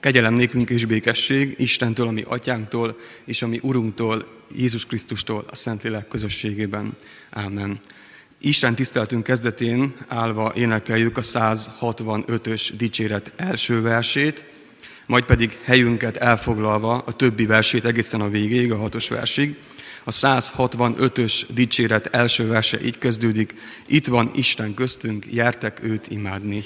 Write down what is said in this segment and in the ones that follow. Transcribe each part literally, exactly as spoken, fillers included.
Kegyelem nékünk és békesség Istentől, a mi atyánktól, és a mi Urunktól, Jézus Krisztustól, a Szentlélek közösségében. Ámen. Isten tiszteletünk kezdetén állva énekeljük a száz hatvanötös dicséret első versét, majd pedig helyünket elfoglalva a többi versét egészen a végéig, a hatos versig. A száz hatvanötös dicséret első verse így kezdődik: itt van Isten köztünk, jártek őt imádni.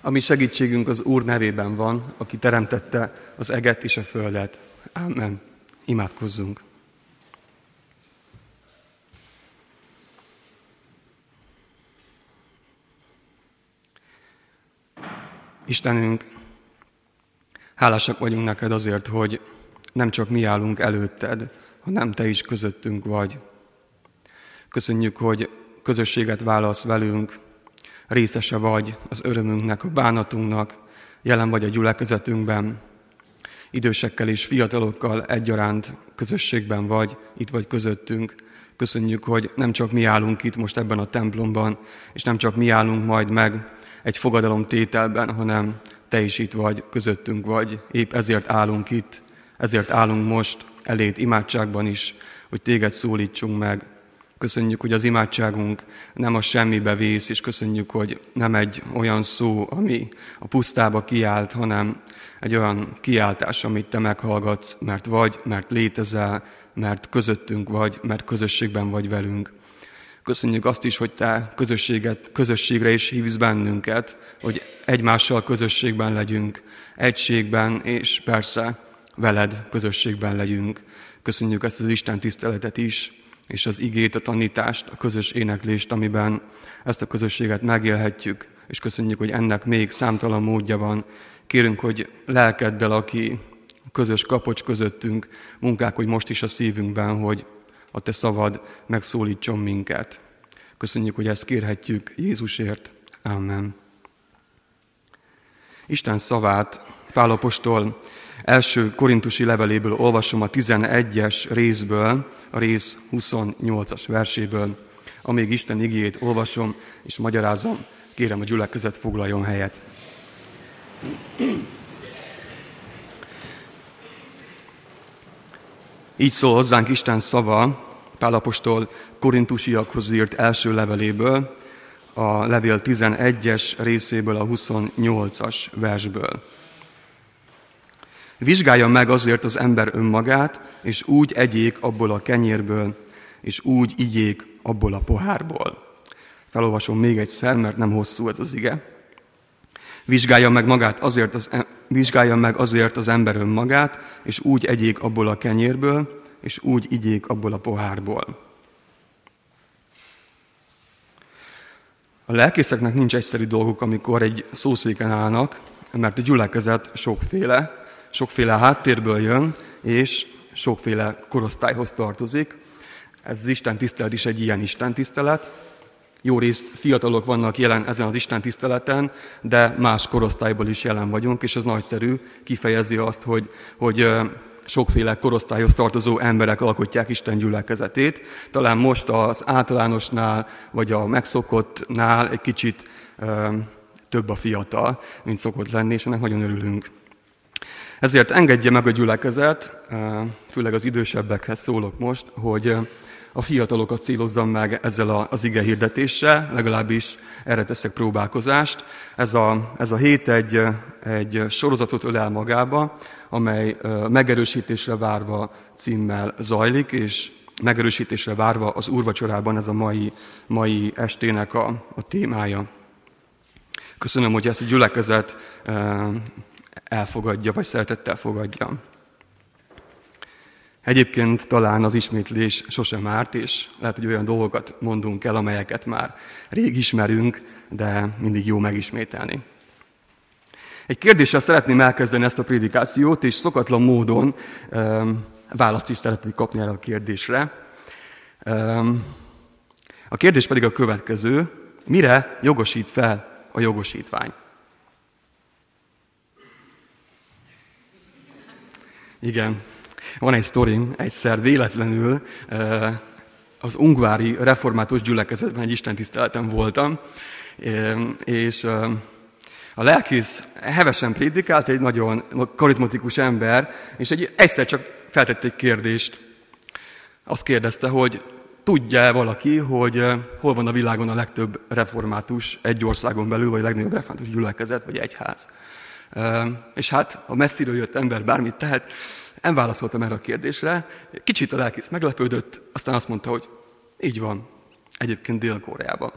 A mi segítségünk az Úr nevében van, aki teremtette az eget és a földet. Ámen. Imádkozzunk. Istenünk, hálásak vagyunk neked azért, hogy nem csak mi állunk előtted, hanem te is közöttünk vagy. Köszönjük, hogy közösséget vállalsz velünk, részese vagy az örömünknek, a bánatunknak, jelen vagy a gyülekezetünkben, idősekkel és fiatalokkal egyaránt közösségben vagy, itt vagy közöttünk. Köszönjük, hogy nem csak mi állunk itt most ebben a templomban, és nem csak mi állunk majd meg egy fogadalomtételben, hanem te is itt vagy, közöttünk vagy. Épp ezért állunk itt, ezért állunk most eléd imádságban is, hogy téged szólítsunk meg. Köszönjük, hogy az imádságunk nem a semmibe vész, és köszönjük, hogy nem egy olyan szó, ami a pusztába kiált, hanem egy olyan kiáltás, amit te meghallgatsz, mert vagy, mert létezel, mert közöttünk vagy, mert közösségben vagy velünk. Köszönjük azt is, hogy te közösséget, közösségre is hívsz bennünket, hogy egymással közösségben legyünk, egységben, és persze veled közösségben legyünk. Köszönjük ezt az Isten tiszteletet is, és az igét, a tanítást, a közös éneklést, amiben ezt a közösséget megélhetjük, és köszönjük, hogy ennek még számtalan módja van. Kérünk, hogy lelkeddel, aki közös kapocs közöttünk, munkálkodj most is a szívünkben, hogy a te szavad megszólítson minket. Köszönjük, hogy ezt kérhetjük Jézusért. Amen. Isten szavát Pál apostol első korintusi leveléből olvasom, a tizenegyes részből, a rész huszonnyolcas verséből. Amíg Isten igéjét olvasom és magyarázom, kérem a gyülekezet foglaljon helyet. Így szól hozzánk Isten szava Pál apostol korintusiakhoz írt első leveléből, a levél tizenegyes részéből, a huszonnyolcas versből. Vizsgálja meg azért az ember önmagát, és úgy egyék abból a kenyérből, és úgy igyék abból a pohárból. Felolvasom még egyszer, mert nem hosszú ez az ige. Vizsgálja meg, magát azért az, vizsgálja meg azért az ember önmagát, és úgy egyék abból a kenyérből, és úgy igyék abból a pohárból. A lelkészeknek nincs egyszerű dolguk, amikor egy szószéken állnak, mert a gyülekezet sokféle, sokféle háttérből jön, és sokféle korosztályhoz tartozik. Ez az Isten tisztelet is egy ilyen Isten tisztelet. Jó részt fiatalok vannak jelen ezen az Isten tiszteleten, de más korosztályból is jelen vagyunk, és ez nagyszerű, kifejezi azt, hogy, hogy sokféle korosztályhoz tartozó emberek alkotják Isten gyülekezetét. Talán most az általánosnál, vagy a megszokottnál egy kicsit több a fiatal, mint szokott lenni, és ennek nagyon örülünk. Ezért engedje meg a gyülekezet, főleg az idősebbekhez szólok most, hogy a fiatalokat célozzam meg ezzel az ige hirdetéssel, legalábbis erre teszek próbálkozást. Ez a, ez a hét egy, egy sorozatot ölel magába, amely Megerősítésre várva címmel zajlik, és Megerősítésre várva az úrvacsorában ez a mai, mai estének a, a témája. Köszönöm, hogy ezt a gyülekezet elfogadja, vagy szeretettel fogadja. Egyébként talán az ismétlés sosem árt, és lehet, hogy olyan dolgokat mondunk el, amelyeket már rég ismerünk, de mindig jó megismételni. Egy kérdéssel szeretném elkezdeni ezt a prédikációt, és szokatlan módon um, választ is szeretnék kapni erre a kérdésre. Um, a kérdés pedig a következő: mire jogosít fel a jogosítvány? Igen, van egy sztorim, egyszer véletlenül az ungvári református gyülekezetben egy istentiszteleten voltam, és a lelkész hevesen prédikált, egy nagyon karizmatikus ember, és egy, egyszer csak feltett egy kérdést. Azt kérdezte, hogy tudja valaki, hogy hol van a világon a legtöbb református egy országon belül, vagy a legnagyobb református gyülekezet, vagy egyház. És hát a messziről jött ember bármit tehet, nem válaszoltam erre a kérdésre. Kicsit a lelkész meglepődött, aztán azt mondta, hogy így van, egyébként Dél-Koreában.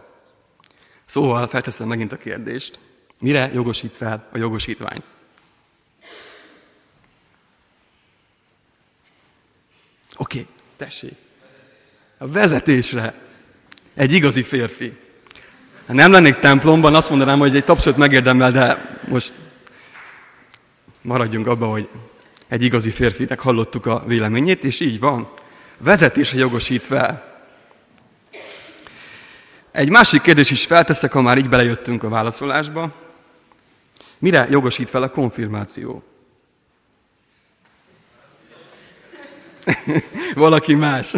Szóval felteszem megint a kérdést, Mire jogosít fel a jogosítvány? Oké, okay, tessék. A vezetésre. Egy igazi férfi. Ha nem lennék templomban, azt mondanám, hogy egy tapsot megérdemel, de most maradjunk abban, hogy egy igazi férfinek hallottuk a véleményét, és így van. Vezetésre jogosít fel. Egy másik kérdés is felteszek, ha már így belejöttünk a válaszolásba. Mire jogosít fel a konfirmáció? Valaki más.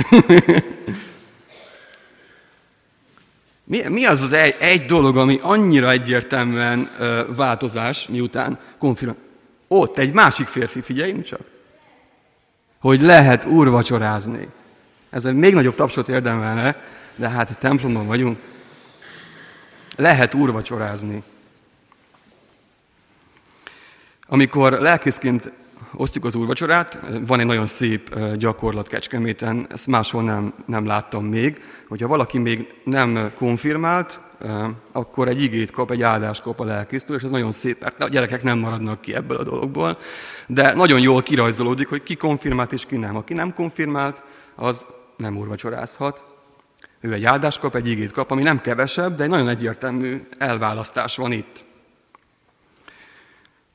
mi, mi az az egy, egy dolog, ami annyira egyértelműen uh, változás, miután konfirmáció? Ott egy másik férfi, figyeljünk csak. Hogy lehet úrvacsorázni. Ez egy még nagyobb tapsot érdemelne, de hát a templomban vagyunk. Lehet úrvacsorázni. Amikor lelkészként osztjuk az úrvacsorát, van egy nagyon szép gyakorlat Kecskeméten, ezt máshol nem, nem láttam még, hogyha valaki még nem konfirmált, akkor egy igét kap, egy áldást kap a lelkésztől, és ez nagyon szép, mert a gyerekek nem maradnak ki ebből a dologból, de nagyon jól kirajzolódik, hogy ki konfirmált és ki nem. Aki nem konfirmált, az nem úrvacsorázhat. Ő egy áldást kap, egy igét kap, ami nem kevesebb, de egy nagyon egyértelmű elválasztás van itt.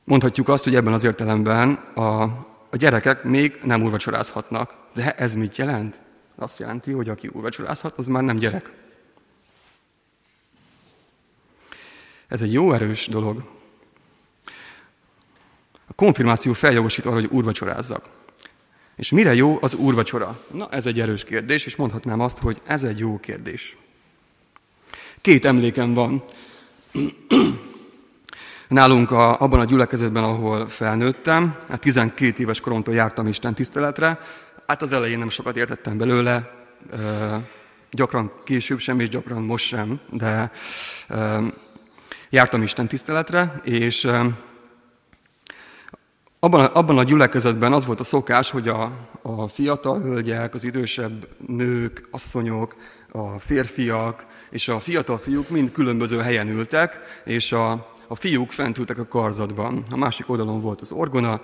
Mondhatjuk azt, hogy ebben az értelemben a, a gyerekek még nem úrvacsorázhatnak. De ez mit jelent? Azt jelenti, hogy aki úrvacsorázhat, az már nem gyerek. Ez egy jó erős dolog. A konfirmáció feljogosít arra, hogy úrvacsorázzak. És mire jó az úrvacsora? Na, ez egy erős kérdés, és mondhatnám azt, hogy ez egy jó kérdés. Két emlékem van. Nálunk a, abban a gyülekezetben, ahol felnőttem, hát tizenkét éves koromtól jártam Isten tiszteletre, hát az elején nem sokat értettem belőle, gyakran később sem, és gyakran most sem, de jártam Isten tiszteletre, és abban, abban a gyülekezetben az volt a szokás, hogy a, a fiatal hölgyek, az idősebb nők, asszonyok, a férfiak és a fiatal fiúk mind különböző helyen ültek, és a A fiúk fent ültek a karzatban, a másik oldalon volt az orgona,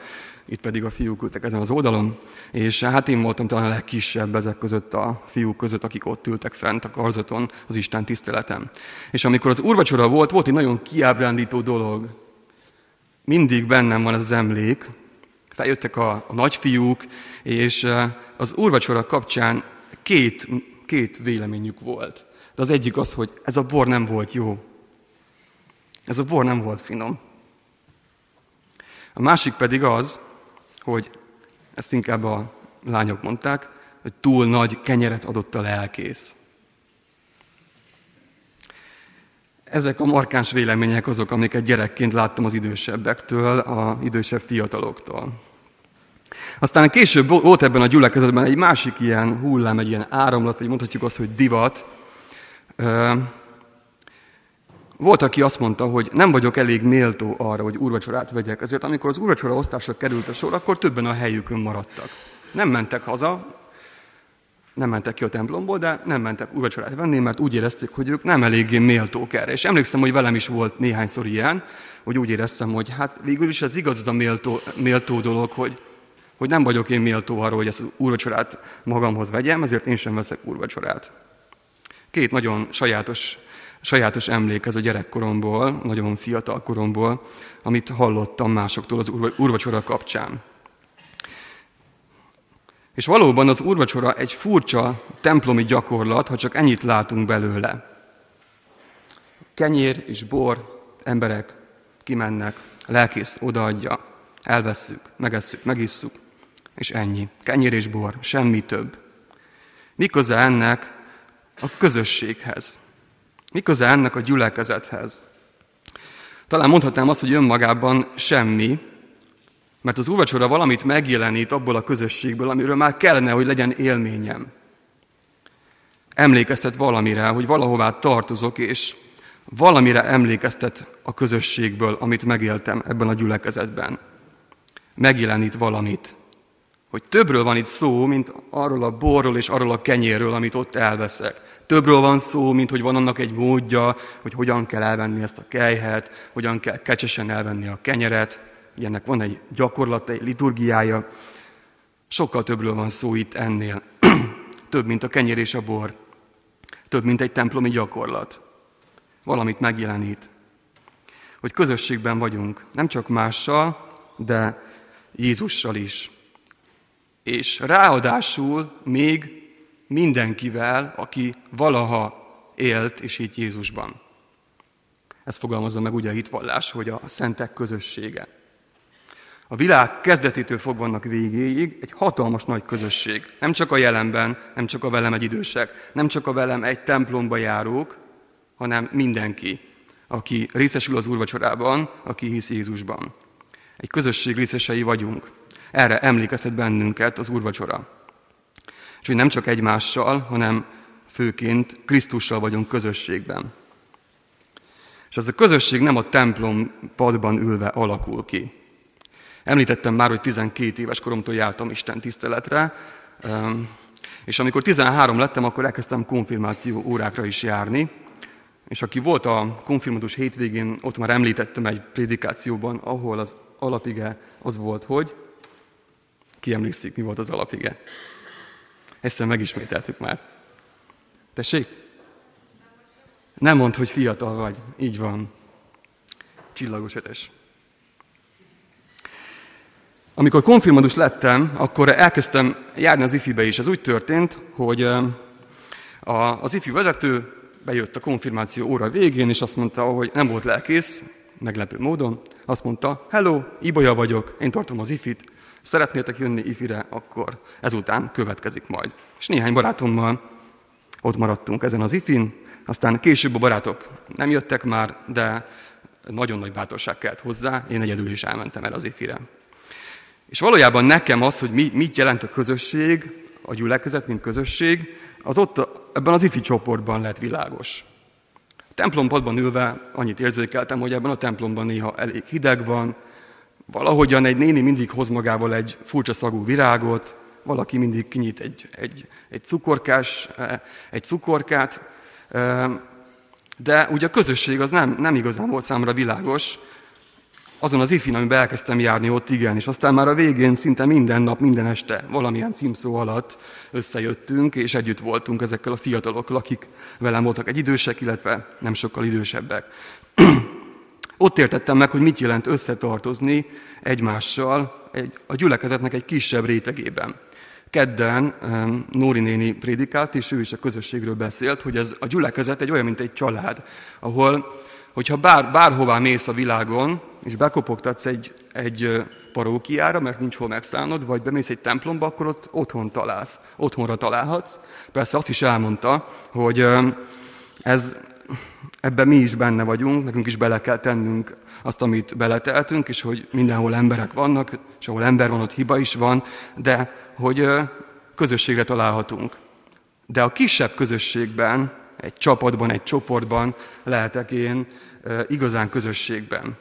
itt pedig a fiúk ültek ezen az oldalon, és hát én voltam talán a legkisebb ezek között a fiúk között, akik ott ültek fent a karzaton az Isten tiszteleten. És amikor az úrvacsora volt, volt egy nagyon kiábrándító dolog. Mindig bennem van ez az emlék. Feljöttek a, a nagyfiúk, és az úrvacsora kapcsán két, két véleményük volt. De az egyik az, hogy ez a bor nem volt jó. Ez a bor nem volt finom. A másik pedig az, hogy ezt inkább a lányok mondták, hogy túl nagy kenyeret adott a lelkész. Ezek a markáns vélemények azok, amiket gyerekként láttam az idősebbektől, az idősebb fiataloktól. Aztán később volt ebben a gyülekezetben egy másik ilyen hullám, egy ilyen áramlat, vagy mondhatjuk azt, hogy divat. Volt, aki azt mondta, hogy nem vagyok elég méltó arra, hogy úrvacsorát vegyek, ezért amikor az úrvacsora osztásra került a sor, akkor többen a helyükön maradtak. Nem mentek haza, nem mentek ki a templomból, de nem mentek úrvacsorát venni, mert úgy érezték, hogy ők nem eléggé méltók erre. És emlékszem, hogy velem is volt néhányszor ilyen, hogy úgy éreztem, hogy hát végül is ez igaz, ez a méltó, méltó dolog, hogy, hogy nem vagyok én méltó arra, hogy ezt az úrvacsorát magamhoz vegyem, ezért én sem veszek úrvacsorát. Két nagyon sajátos Sajátos emlék ez a gyerekkoromból, nagyon fiatal koromból, amit hallottam másoktól az úrvacsora kapcsán. És valóban az úrvacsora egy furcsa templomi gyakorlat, ha csak ennyit látunk belőle. Kenyér és bor, emberek kimennek, lelkész odaadja, elvesszük, megesszük, megisszuk, és ennyi. Kenyér és bor, semmi több. Mi köze ennek a közösséghez? Mi köze ennek a gyülekezethez? Talán mondhatnám azt, hogy önmagában semmi, mert az úrvacsora valamit megjelenít abból a közösségből, amiről már kellene, hogy legyen élményem. Emlékeztet valamire, hogy valahová tartozok, és valamire emlékeztet a közösségből, amit megéltem ebben a gyülekezetben. Megjelenít valamit. Hogy többről van itt szó, mint arról a borról és arról a kenyérről, amit ott elveszek. Többről van szó, mint hogy van annak egy módja, hogy hogyan kell elvenni ezt a kejhet, hogyan kell kecsesen elvenni a kenyeret. Ennek van egy gyakorlata, egy liturgiája. Sokkal többről van szó itt ennél. Több, mint a kenyér és a bor. Több, mint egy templomi gyakorlat. Valamit megjelenít. Hogy közösségben vagyunk. Nem csak mással, de Jézussal is. És ráadásul még mindenkivel, aki valaha élt, és így Jézusban. Ezt fogalmazza meg ugye a hitvallás, hogy a szentek közössége. A világ kezdetétől fogva annak végéig egy hatalmas nagy közösség. Nem csak a jelenben, nem csak a velem egy idősek, nem csak a velem egy templomba járók, hanem mindenki, aki részesül az úrvacsorában, aki hisz Jézusban. Egy közösség részesei vagyunk. Erre emlékeztet bennünket az úrvacsora. És hogy nem csak egymással, hanem főként Krisztussal vagyunk közösségben. És ez a közösség nem a templom padban ülve alakul ki. Említettem már, hogy tizenkét éves koromtól jártam Isten tiszteletre, és amikor tizenhárom lettem, akkor elkezdtem konfirmáció órákra is járni, és aki volt a konfirmandus hétvégén, ott már említettem egy prédikációban, ahol az alapige az volt, hogy ki emlékszik, mi volt az alapige. Ezt megismételtük már. Tessék? Nem mondd, hogy fiatal vagy. Így van. Csillagos ötös. Amikor konfirmandus lettem, akkor elkezdtem járni az ifibe is. Ez úgy történt, hogy az ifi vezető bejött a konfirmáció óra végén, és azt mondta, hogy nem volt lelkész, meglepő módon. Azt mondta, hello, Ibolya vagyok, én tartom az ifit. Szeretnétek jönni ifire, akkor ezután következik majd. És néhány barátommal ott maradtunk ezen az ifin, aztán később a barátok nem jöttek már, de nagyon nagy bátorság kellett hozzá, én egyedül is elmentem el az ifire. És valójában nekem az, hogy mi, mit jelent a közösség, a gyülekezet, mint közösség, az ott ebben az ifi csoportban lett világos. A templompadban ülve annyit érzékeltem, hogy ebben a templomban néha elég hideg van, valahogyan egy néni mindig hoz magával egy furcsa szagú virágot, valaki mindig kinyit egy, egy, egy, cukorkás, egy cukorkát, de ugye a közösség az nem, nem igazán volt számra világos. Azon az ifin, amiben elkezdtem járni, ott igen, és aztán már a végén szinte minden nap, minden este valamilyen címszó alatt összejöttünk, és együtt voltunk ezekkel a fiatalokkal, akik velem voltak egy idősek, illetve nem sokkal idősebbek. Ott értettem meg, hogy mit jelent összetartozni egymással egy, a gyülekezetnek egy kisebb rétegében. Kedden um, Nóri néni prédikált, és ő is a közösségről beszélt, hogy ez a gyülekezet egy olyan, mint egy család, ahol, hogyha bár, bárhová mész a világon, és bekopogtatsz egy, egy parókiára, mert nincs hol megszállnod, vagy bemész egy templomba, akkor ott otthon találsz, otthonra találhatsz. Persze azt is elmondta, hogy um, ez... Ebben mi is benne vagyunk, nekünk is bele kell tennünk azt, amit beleteltünk, és hogy mindenhol emberek vannak, és ahol ember van, ott hiba is van, de hogy közösségre találhatunk. De a kisebb közösségben, egy csapatban, egy csoportban lehetek én igazán közösségben.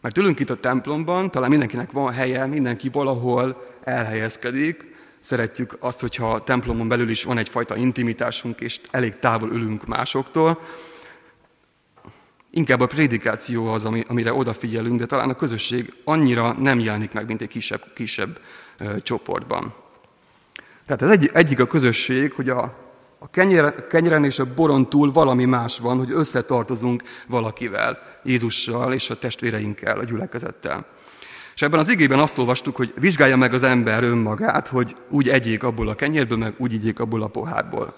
Mert ülünk itt a templomban, talán mindenkinek van helye, mindenki valahol elhelyezkedik, szeretjük azt, hogyha a templomon belül is van egyfajta intimitásunk, és elég távol ülünk másoktól. Inkább a prédikáció az, amire odafigyelünk, de talán a közösség annyira nem jelenik meg, mint egy kisebb, kisebb ö, csoportban. Tehát ez egy, egyik a közösség, hogy a, a kenyere, kenyeren és a boron túl valami más van, hogy összetartozunk valakivel, Jézussal és a testvéreinkkel, a gyülekezettel. És ebben az igében azt olvastuk, hogy vizsgálja meg az ember önmagát, hogy úgy egyék abból a kenyérből, meg úgy egyék abból a pohárból.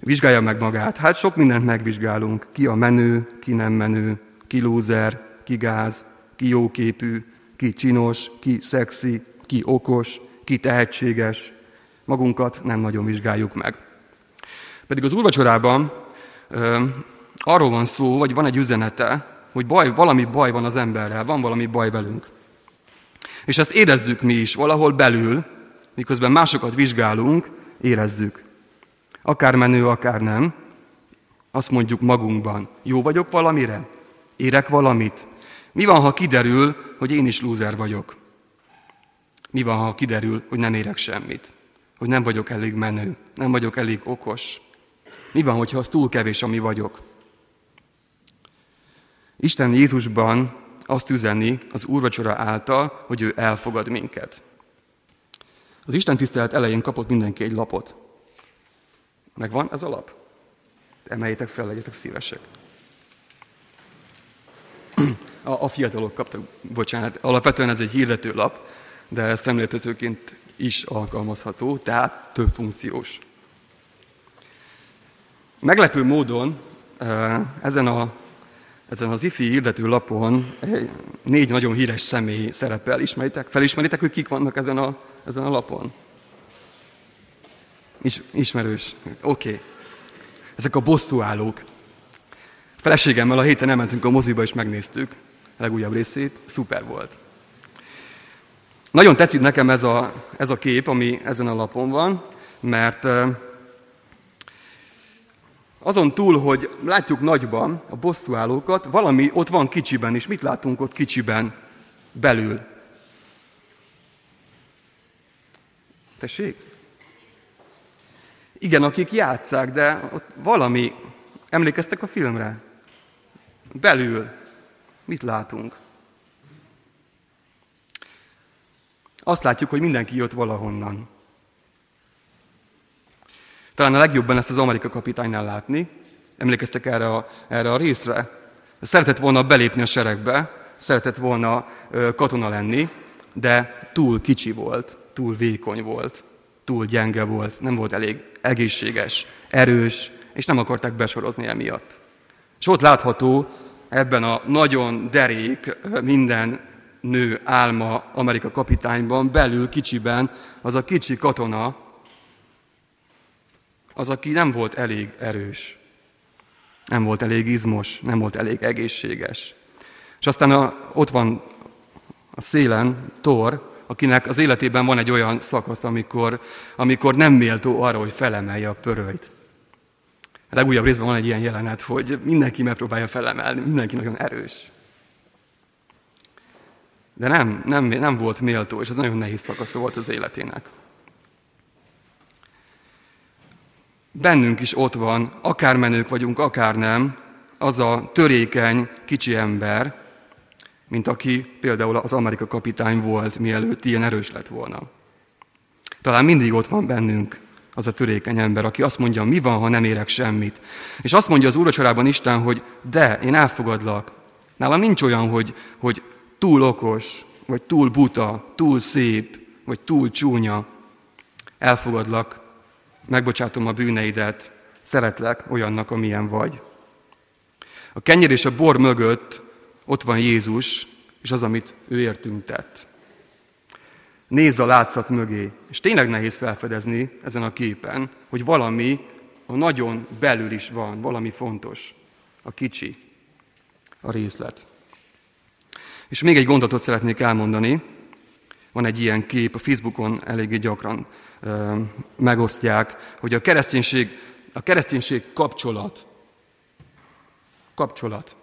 Vizsgálja meg magát. Hát sok mindent megvizsgálunk. Ki a menő, ki nem menő, ki lúzer, ki gáz, ki jóképű, ki csinos, ki szexi, ki okos, ki tehetséges. Magunkat nem nagyon vizsgáljuk meg. Pedig az úrvacsorában ö, arról van szó, vagy van egy üzenete, hogy baj, valami baj van az emberrel, van valami baj velünk. És ezt érezzük mi is valahol belül, miközben másokat vizsgálunk, érezzük. Akár menő, akár nem, azt mondjuk magunkban. Jó vagyok valamire? Érek valamit? Mi van, ha kiderül, hogy én is lúzer vagyok? Mi van, ha kiderül, hogy nem érek semmit? Hogy nem vagyok elég menő, nem vagyok elég okos, Mi van, hogyha az túl kevés, ami vagyok? Isten Jézusban azt üzeni az úrvacsora által, hogy ő elfogad minket. Az Isten tisztelet elején kapott mindenki egy lapot. Megvan ez a lap? Emeljétek fel, legyetek szívesek. A, a fiatalok kaptak, bocsánat, alapvetően ez egy hirdetőlap, de szemléltetőként is alkalmazható, tehát több funkciós. Meglepő módon ezen, a, ezen az ifi hirdetőlapon négy nagyon híres személy szerepel. Ismeritek? Felismeritek, hogy kik vannak ezen a, ezen a lapon? Is, ismerős. Oké. Okay. Ezek a bosszúállók. Feleségemmel a héten elmentünk a moziba, és megnéztük a legújabb részét. Szuper volt. Nagyon tetszik nekem ez a, ez a kép, ami ezen a lapon van, mert azon túl, hogy látjuk nagyban a bosszúállókat, valami ott van kicsiben, és mit látunk ott kicsiben belül? Tessék? Igen, akik játsszák, de ott valami, emlékeztek a filmre? Belül mit látunk? Azt látjuk, hogy mindenki jött valahonnan. Talán a legjobban ezt az Amerika kapitánynál látni. Emlékeztek erre a, erre a részre? Szeretett volna belépni a seregbe, szeretett volna ö, katona lenni, de túl kicsi volt, túl vékony volt, túl gyenge volt, nem volt elég egészséges, erős, és nem akarták besorozni emiatt. És ott látható ebben a nagyon derék, minden nő álma Amerika kapitányban, belül kicsiben az a kicsi katona, az, aki nem volt elég erős, nem volt elég izmos, nem volt elég egészséges. És aztán a, ott van a szélen Thor, akinek az életében van egy olyan szakasz, amikor, amikor nem méltó arra, hogy felemelje a pörölyt. A legújabb részben van egy ilyen jelenet, hogy mindenki megpróbálja felemelni, mindenki nagyon erős. De nem, nem, nem volt méltó, és ez nagyon nehéz szakasz volt az életének. Bennünk is ott van, akár menők vagyunk, akár nem, az a törékeny, kicsi ember, mint aki például az Amerika kapitány volt, mielőtt ilyen erős lett volna. Talán mindig ott van bennünk az a törékeny ember, aki azt mondja, mi van, ha nem érek semmit. És azt mondja az úrvacsorában Isten, hogy de, én elfogadlak. Nálam nincs olyan, hogy, hogy túl okos, vagy túl buta, túl szép, vagy túl csúnya. Elfogadlak. Megbocsátom a bűneidet, szeretlek olyannak, amilyen vagy. A kenyér és a bor mögött ott van Jézus, és az, amit ő értünk tett. Nézz a látszat mögé, és tényleg nehéz felfedezni ezen a képen, hogy valami a nagyon belül is van, valami fontos, a kicsi, a részlet. És még egy gondolatot szeretnék elmondani. Van egy ilyen kép, a Facebookon eléggé gyakran ö, megosztják, hogy a kereszténység, a kereszténység kapcsolat. Kapcsolat.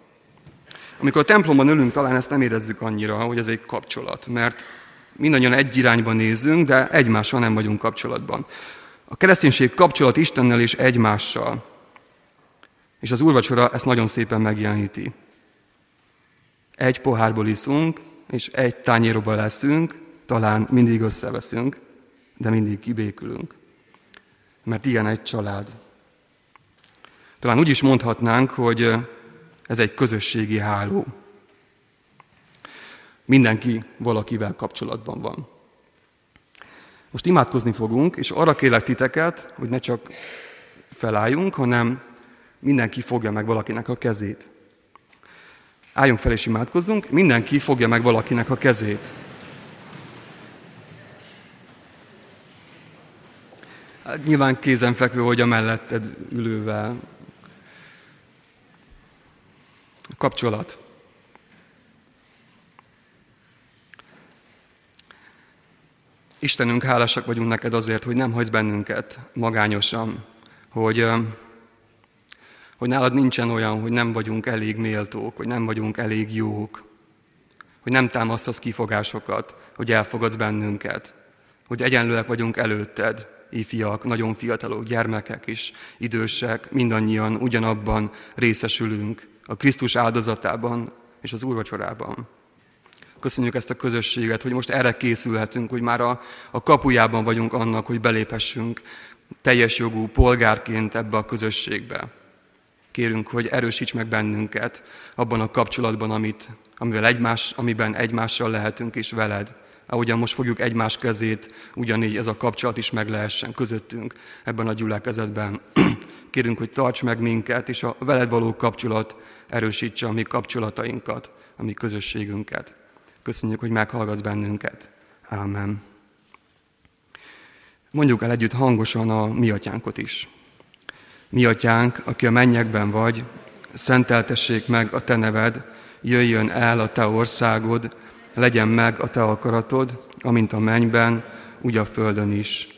Amikor a templomban ülünk, talán ezt nem érezzük annyira, hogy ez egy kapcsolat, mert mindannyian egy irányba nézünk, de egymással nem vagyunk kapcsolatban. A kereszténység kapcsolat Istennel és egymással. És az úrvacsora ezt nagyon szépen megjeleníti. Egy pohárból iszunk, és egy tányérba leszünk, talán mindig összeveszünk, de mindig kibékülünk. Mert ilyen egy család. Talán úgy is mondhatnánk, hogy ez egy közösségi háló. Mindenki valakivel kapcsolatban van. Most imádkozni fogunk, és arra kérlek titeket, hogy ne csak felálljunk, hanem mindenki fogja meg valakinek a kezét. Álljunk fel és imádkozzunk, mindenki fogja meg valakinek a kezét. Hát nyilván kézenfekvő, hogy a melletted ülővel. Kapcsolat. Istenünk, hálásak vagyunk neked azért, hogy nem hagysz bennünket magányosan, hogy, hogy nálad nincsen olyan, hogy nem vagyunk elég méltók, hogy nem vagyunk elég jók, hogy nem támasztasz kifogásokat, hogy elfogadsz bennünket, hogy egyenlőek vagyunk előtted, ifjak, nagyon fiatalok, gyermekek is, idősek, mindannyian ugyanabban részesülünk, a Krisztus áldozatában és az úrvacsorában. Köszönjük ezt a közösséget, hogy most erre készülhetünk, hogy már a, a kapujában vagyunk annak, hogy beléphessünk teljes jogú polgárként ebbe a közösségbe. Kérünk, hogy erősíts meg bennünket abban a kapcsolatban, amit, amivel egymás, amiben egymással lehetünk és veled. Ahogyan most fogjuk egymás kezét, ugyanígy ez a kapcsolat is meg lehessen közöttünk ebben a gyülekezetben. Kérünk, hogy tarts meg minket, és a veled való kapcsolat erősítse a mi kapcsolatainkat, a mi közösségünket. Köszönjük, hogy meghallgatsz bennünket. Ámen. Mondjuk el együtt hangosan a mi atyánkot is. Mi atyánk, aki a mennyekben vagy, szenteltessék meg a te neved, jöjjön el a te országod, legyen meg a te akaratod, amint a mennyben, úgy a földön is.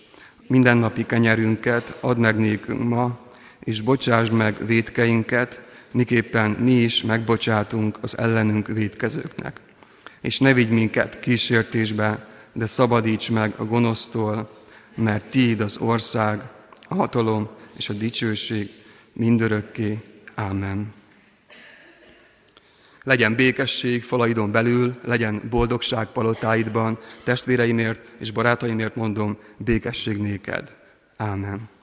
Mindennapi kenyerünket add meg nékünk ma, és bocsásd meg vétkeinket, miképpen mi is megbocsátunk az ellenünk vétkezőknek. És ne vigy minket kísértésbe, de szabadíts meg a gonosztól, mert tiéd az ország, a hatalom és a dicsőség mindörökké. Ámen. Legyen békesség falaidon belül, legyen boldogság palotáidban, testvéreimért és barátaimért mondom, békesség néked. Ámen.